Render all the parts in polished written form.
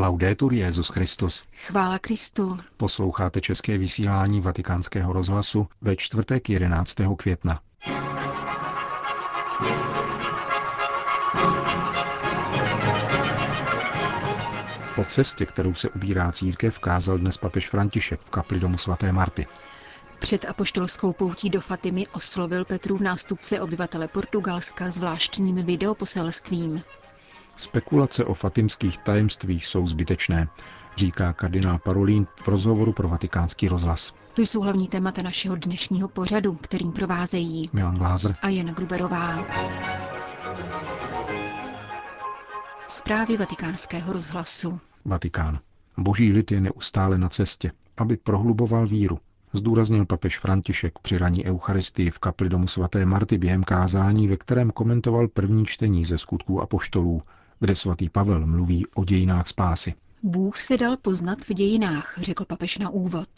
Laudetur Jesus Christus. Chvála Kristu. Posloucháte české vysílání Vatikánského rozhlasu ve čtvrtek 11. května. Po cestě, kterou se ubírá církev, kázal dnes papež František v kapli domu svaté Marty. Před apoštolskou poutí do Fatimy oslovil Petrův nástupce obyvatele Portugalska zvláštním videoposelstvím. Spekulace o fatimských tajemstvích jsou zbytečné, říká kardinál Parolin v rozhovoru pro Vatikánský rozhlas. To jsou hlavní témata našeho dnešního pořadu, kterým provázejí Milan Glázer a Jana Gruberová. Zprávy Vatikánského rozhlasu. Vatikán. Boží lid je neustále na cestě, aby prohluboval víru, zdůraznil papež František při ranní eucharistii v kapli domu svaté Marty během kázání, ve kterém komentoval první čtení ze Skutků apoštolů, kde svatý Pavel mluví o dějinách spásy. Bůh se dal poznat v dějinách, řekl papež na úvod.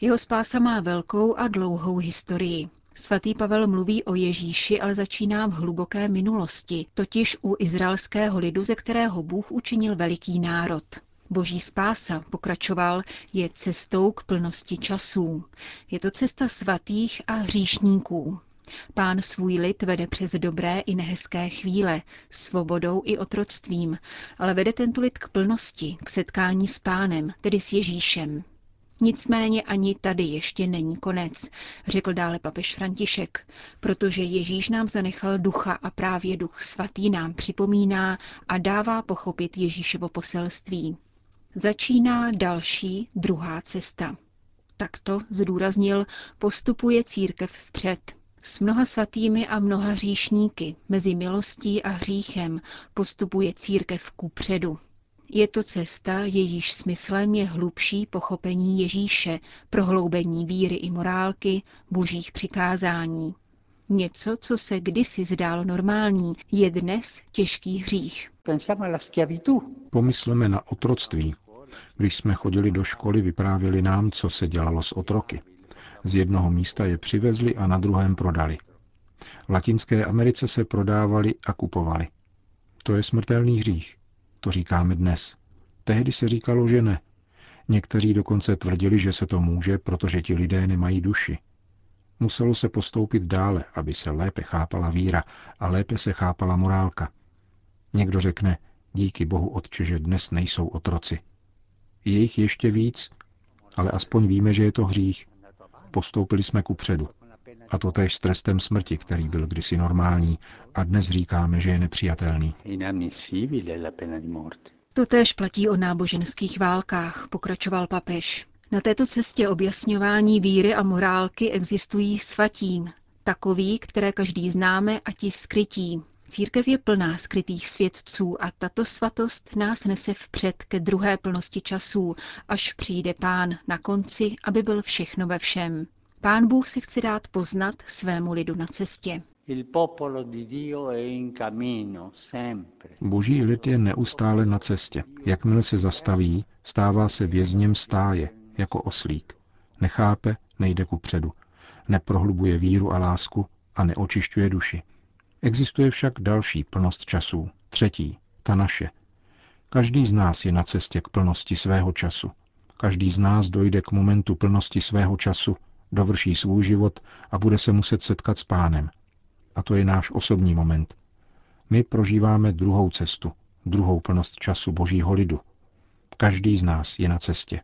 Jeho spása má velkou a dlouhou historii. Svatý Pavel mluví o Ježíši, ale začíná v hluboké minulosti, totiž u izraelského lidu, ze kterého Bůh učinil veliký národ. Boží spása, pokračoval, je cestou k plnosti časů. Je to cesta svatých a hříšníků. Pán svůj lid vede přes dobré i nehezké chvíle, svobodou i otroctvím, ale vede tento lid k plnosti, k setkání s Pánem, tedy s Ježíšem. Nicméně ani tady ještě není konec, řekl dále papež František, protože Ježíš nám zanechal ducha a právě Duch Svatý nám připomíná a dává pochopit Ježíšovo poselství. Začíná další, druhá cesta. Takto, zdůraznil, postupuje církev vpřed. S mnoha svatými a mnoha hříšníky, mezi milostí a hříchem, postupuje církev kupředu. Je to cesta, jejíž smyslem je hlubší pochopení Ježíše, prohloubení víry i morálky, božích přikázání. Něco, co se kdysi zdálo normální, je dnes těžký hřích. Pomysleme na otroctví. Když jsme chodili do školy, vyprávěli nám, co se dělalo s otroky. Z jednoho místa je přivezli a na druhém prodali. V Latinské Americe se prodávali a kupovali. To je smrtelný hřích. To říkáme dnes. Tehdy se říkalo, že ne. Někteří dokonce tvrdili, že se to může, protože ti lidé nemají duši. Muselo se postoupit dále, aby se lépe chápala víra a lépe se chápala morálka. Někdo řekne, díky Bohu Otče, že dnes nejsou otroci. Je jich ještě víc, ale aspoň víme, že je to hřích. Postoupili jsme kupředu. A to též s trestem smrti, který byl kdysi normální a dnes říkáme, že je nepřijatelný. To též platí o náboženských válkách, pokračoval papež. Na této cestě objasňování víry a morálky existují svatí, takoví, které každý známe a ti skrytí. Církev je plná skrytých svědců a tato svatost nás nese vpřed ke druhé plnosti časů, až přijde Pán na konci, aby byl všechno ve všem. Pán Bůh se chce dát poznat svému lidu na cestě. Boží lid je neustále na cestě. Jakmile se zastaví, stává se vězněm stáje, jako oslík. Nechápe, nejde kupředu. Neprohlubuje víru a lásku a neočišťuje duši. Existuje však další plnost časů, třetí, ta naše. Každý z nás je na cestě k plnosti svého času. Každý z nás dojde k momentu plnosti svého času, dovrší svůj život a bude se muset setkat s Pánem. A to je náš osobní moment. My prožíváme druhou cestu, druhou plnost času Božího lidu. Každý z nás je na cestě.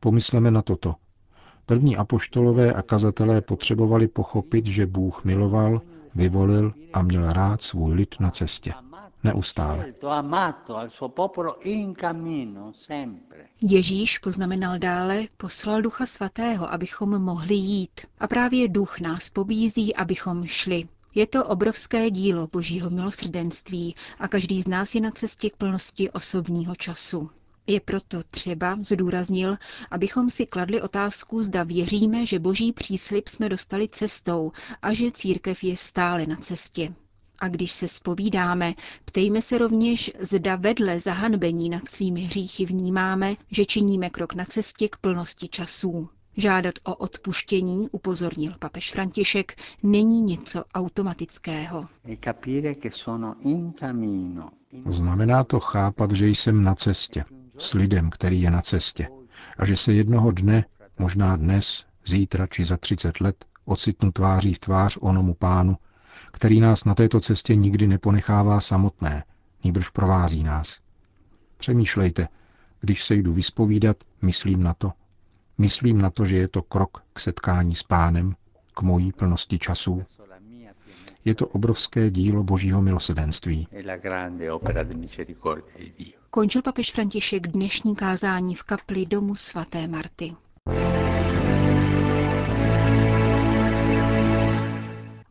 Pomysleme na toto. První apoštolové a kazatelé potřebovali pochopit, že Bůh miloval, vyvolil a měl rád svůj lid na cestě. Neustále. Ježíš, poznamenal dále, poslal Ducha Svatého, abychom mohli jít. A právě Duch nás pobízí, abychom šli. Je to obrovské dílo Božího milosrdenství a každý z nás je na cestě k plnosti osobního času. Je proto třeba, zdůraznil, abychom si kladli otázku, zda věříme, že Boží příslib jsme dostali cestou a že církev je stále na cestě. A když se zpovídáme, ptejme se rovněž, zda vedle zahanbení nad svými hříchy vnímáme, že činíme krok na cestě k plnosti časů. Žádat o odpuštění, upozornil papež František, není něco automatického. Znamená to chápat, že jsem na cestě. s lidem, který je na cestě, a že se jednoho dne, možná dnes, zítra či za 30 let, ocitnu tváří v tvář onomu Pánu, který nás na této cestě nikdy neponechává samotné, nýbrž provází nás. Přemýšlejte, když se jdu vyspovídat, myslím na to. Myslím na to, že je to krok k setkání s Pánem, k mojí plnosti časů. Je to obrovské dílo Božího milosedenství. Končil papež František dnešní kázání v kapli domu svaté Marty.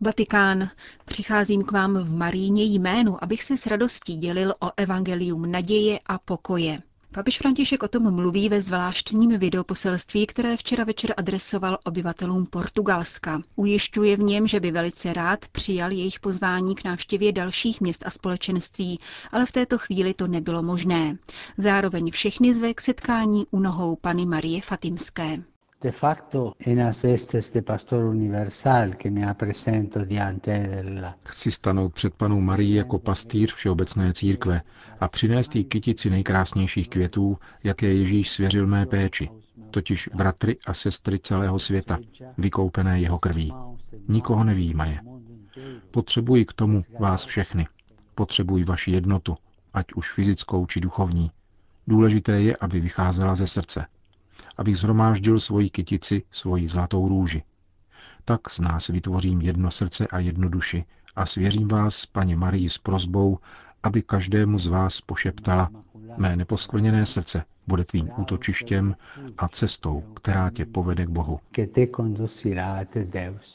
Vatikán. Přicházím k vám v Maríně jménu, abych se s radostí dělil o evangelium naděje a pokoje. Papež František o tom mluví ve zvláštním videoposelství, které včera večer adresoval obyvatelům Portugalska. Ujišťuje v něm, že by velice rád přijal jejich pozvání k návštěvě dalších měst a společenství, ale v této chvíli to nebylo možné. Zároveň všechny zve k setkání u nohou Panny Marie Fatimské. De facto in as vestes de pastor universal che mi ha presento diante della. Chci stanout před Pannou Marií jako pastýř všeobecné církve a přinést jí kytici nejkrásnějších květů, jaké Ježíš svěřil mé péči, totiž bratry a sestry celého světa, vykoupené jeho krví. Nikoho nevyjímaje. Potřebuji k tomu vás všechny. Potřebuji vaši jednotu, ať už fyzickou či duchovní. Důležité je, aby vycházela ze srdce. Abych shromáždil svoji kytici, svoji zlatou růži. Tak z nás vytvořím jedno srdce a jednu duši a svěřím vás, Panně Marii, s prosbou, aby každému z vás pošeptala: mé neposkvrněné srdce bude tvým útočištěm a cestou, která tě povede k Bohu.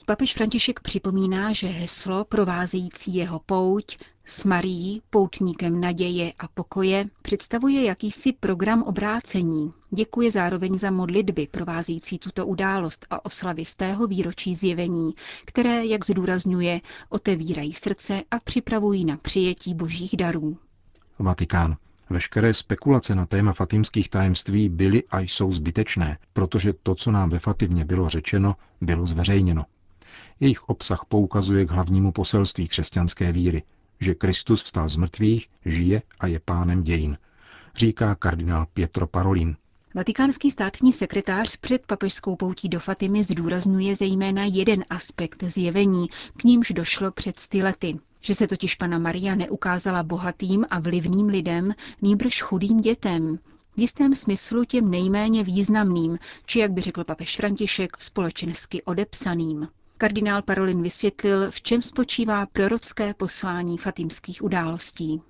Papež František připomíná, že heslo provázející jeho pouť s Marií, poutníkem naděje a pokoje, představuje jakýsi program obrácení. Děkuje zároveň za modlitby provázející tuto událost a oslavy z tého výročí zjevení, které, jak zdůrazňuje, otevírají srdce a připravují na přijetí božích darů. Vatikán. Veškeré spekulace na téma fatimských tajemství byly a jsou zbytečné, protože to, co nám ve Fatimě bylo řečeno, bylo zveřejněno. Jejich obsah poukazuje k hlavnímu poselství křesťanské víry, že Kristus vstal z mrtvých, žije a je pánem dějin, říká kardinál Pietro Parolin. Vatikánský státní sekretář před papežskou poutí do Fatimy zdůrazňuje zejména jeden aspekt zjevení, k nímž došlo před 100 lety. Že se totiž Panna Maria neukázala bohatým a vlivným lidem, nýbrž chudým dětem. V jistém smyslu těm nejméně významným, či, jak by řekl papež František, společensky odepsaným. Kardinál Parolin vysvětlil, v čem spočívá prorocké poslání fatimských událostí.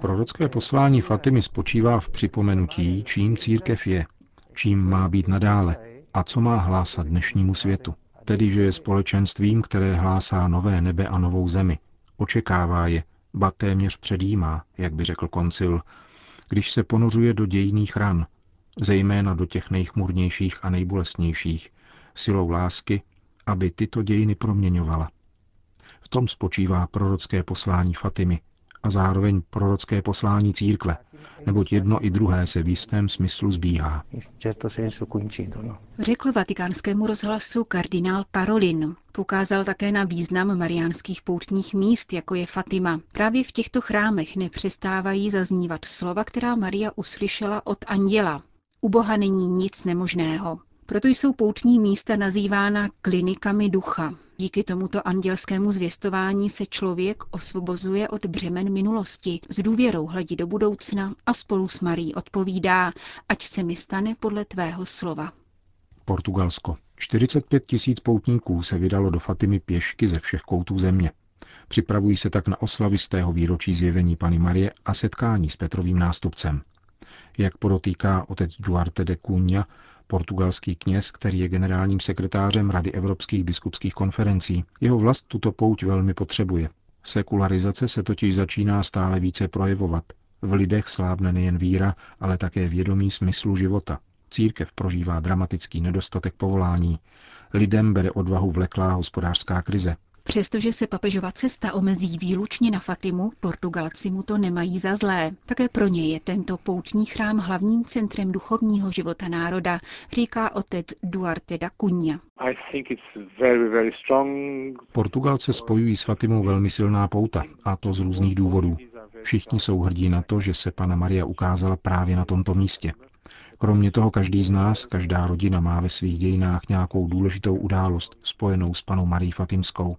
Prorocké poslání Fatimy spočívá v připomenutí, čím církev je, čím má být nadále a co má hlásat dnešnímu světu. Tedy, že je společenstvím, které hlásá nové nebe a novou zemi. Očekává je, ba téměř předjímá, jak by řekl koncil, když se ponořuje do dějinných ran, zejména do těch nejchmurnějších a nejbolestnějších, silou lásky, aby tyto dějiny proměňovala. V tom spočívá prorocké poslání Fatimy a zároveň prorocké poslání církve, neboť jedno i druhé se v jistém smyslu zbíhá. Řekl Vatikánskému rozhlasu kardinál Parolin. Poukázal také na význam mariánských poutních míst, jako je Fatima. Právě v těchto chrámech nepřestávají zaznívat slova, která Maria uslyšela od anděla. U Boha není nic nemožného. Proto jsou poutní místa nazývána klinikami ducha. Díky tomuto andělskému zvěstování se člověk osvobozuje od břemen minulosti, s důvěrou hledí do budoucna a spolu s Marií odpovídá: ať se mi stane podle tvého slova. Portugalsko. 45 000 poutníků se vydalo do Fatimy pěšky ze všech koutů země. Připravují se tak na oslavy z tého výročí zjevení Panny Marie a setkání s Petrovým nástupcem. Jak podotýká otec Duarte da Cunha, portugalský kněz, který je generálním sekretářem Rady evropských biskupských konferencí, jeho vlast tuto pouť velmi potřebuje. Sekularizace se totiž začíná stále více projevovat. V lidech slábne nejen víra, ale také vědomí smyslu života. Církev prožívá dramatický nedostatek povolání. Lidem bere odvahu vleklá hospodářská krize. Přestože se papežova cesta omezí výlučně na Fatimu, Portugalci mu to nemají za zlé. Také pro ně je tento poutní chrám hlavním centrem duchovního života národa, říká otec Duarte da Cunha. Portugalce spojují s Fatimou velmi silná pouta, a to z různých důvodů. Všichni jsou hrdí na to, že se Panna Maria ukázala právě na tomto místě. Kromě toho každý z nás, každá rodina má ve svých dějinách nějakou důležitou událost spojenou s Pannou Marií Fatimskou.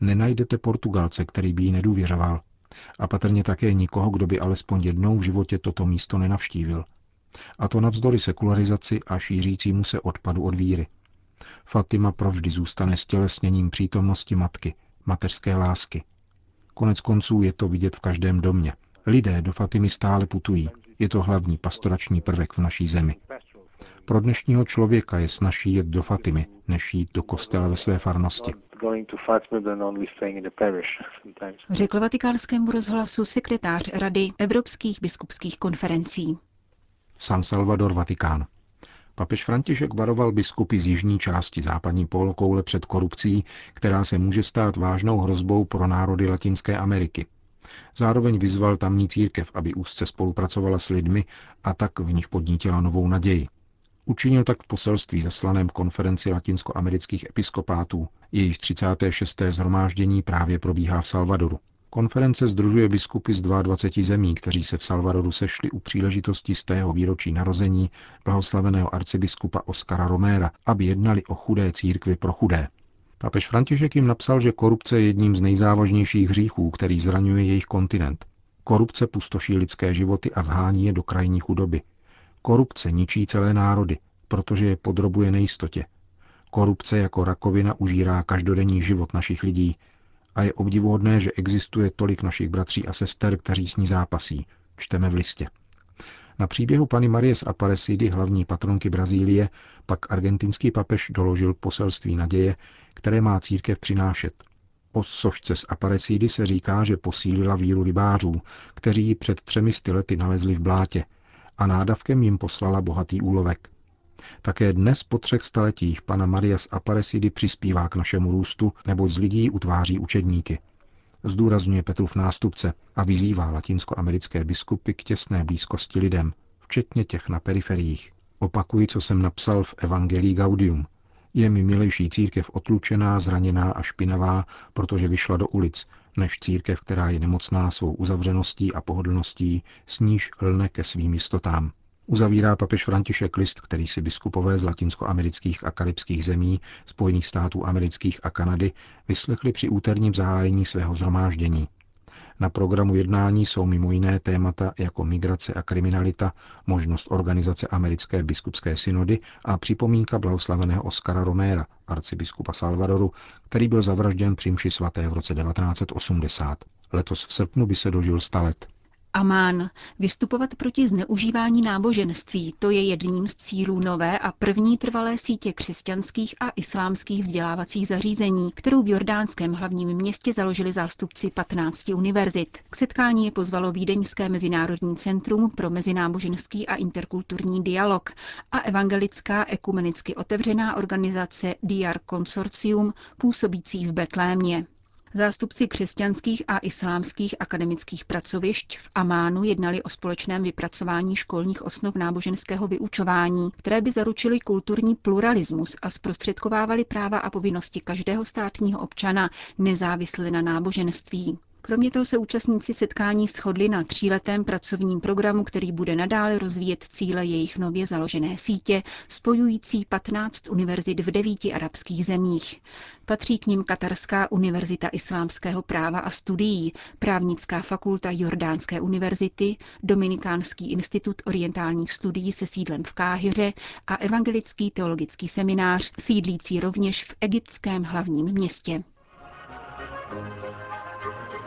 Nenajdete Portugalce, který by jí nedůvěřoval. A patrně také nikoho, kdo by alespoň jednou v životě toto místo nenavštívil. A to navzdory sekularizaci a šířícímu se odpadu od víry. Fatima provždy zůstane stělesněním přítomnosti matky, mateřské lásky. Konec konců je to vidět v každém domě. Lidé do Fatimy stále putují. Je to hlavní pastorační prvek v naší zemi. Pro dnešního člověka je snazší jet do Fatimy, než jít do kostela ve své farnosti. Řekl Vatikánskému rozhlasu sekretář Rady Evropských biskupských konferencí. San Salvador, Vatikán. Papež František varoval biskupy z jižní části západní polokoule před korupcí, která se může stát vážnou hrozbou pro národy Latinské Ameriky. Zároveň vyzval tamní církev, aby úzce spolupracovala s lidmi a tak v nich podnítila novou naději. Učinil tak v poselství zaslaném konferenci latinskoamerických episkopátů. Jejich 36. shromáždění právě probíhá v Salvadoru. Konference sdružuje biskupy z 22 zemí, kteří se v Salvadoru sešli u příležitosti 100. výročí narození blahoslaveného arcibiskupa Oscara Romera, aby jednali o chudé církvi pro chudé. Papež František jim napsal, že korupce je jedním z nejzávažnějších hříchů, který zraňuje jejich kontinent. Korupce pustoší lidské životy a vhání je do krajní chudoby. Korupce ničí celé národy, protože je podrobuje nejistotě. Korupce jako rakovina užírá každodenní život našich lidí a je obdivuhodné, že existuje tolik našich bratří a sester, kteří s ní zápasí, čteme v listě. Na příběhu Panny Marie z Aparecidy, hlavní patronky Brazílie, pak argentinský papež doložil poselství naděje, které má církev přinášet. O sošce z Aparecidy se říká, že posílila víru rybářů, kteří ji před 300 lety nalezli v blátě, a nádavkem jim poslala bohatý úlovek. Také dnes po 300 letích Panna Maria z Aparecidy přispívá k našemu růstu, neboť z lidí utváří učedníky. Zdůrazňuje Petrův nástupce a vyzývá latinskoamerické biskupy k těsné blízkosti lidem, včetně těch na periferiích. Opakuji, co jsem napsal v Evangelii Gaudium. Je mi milejší církev otlučená, zraněná a špinavá, protože vyšla do ulic, než církev, která je nemocná svou uzavřeností a pohodlností, s níž lne ke svým jistotám. Uzavírá papež František list, který si biskupové z latinskoamerických a karibských zemí, Spojených států amerických a Kanady vyslechli při úterním zahájení svého shromáždění. Na programu jednání jsou mimo jiné témata jako migrace a kriminalita, možnost organizace americké biskupské synody a připomínka blahoslaveného Oscara Romera, arcibiskupa Salvadoru, který byl zavražděn při mši svaté v roce 1980. Letos v srpnu by se dožil 100 let. Amán. Vystupovat proti zneužívání náboženství, to je jedním z cílů nové a první trvalé sítě křesťanských a islámských vzdělávacích zařízení, kterou v jordánském hlavním městě založili zástupci 15 univerzit. K setkání je pozvalo Vídeňské mezinárodní centrum pro mezináboženský a interkulturní dialog a evangelická ekumenicky otevřená organizace Diar Consortium, působící v Betlémě. Zástupci křesťanských a islámských akademických pracovišť v Amánu jednali o společném vypracování školních osnov náboženského vyučování, které by zaručily kulturní pluralismus a zprostředkovávaly práva a povinnosti každého státního občana nezávisle na náboženství. Kromě toho se účastníci setkání shodli na 3letém pracovním programu, který bude nadále rozvíjet cíle jejich nově založené sítě, spojující 15 univerzit v 9 arabských zemích. Patří k nim Katarská univerzita islámského práva a studií, právnická fakulta Jordánské univerzity, Dominikánský institut orientálních studií se sídlem v Káhiře a evangelický teologický seminář, sídlící rovněž v egyptském hlavním městě.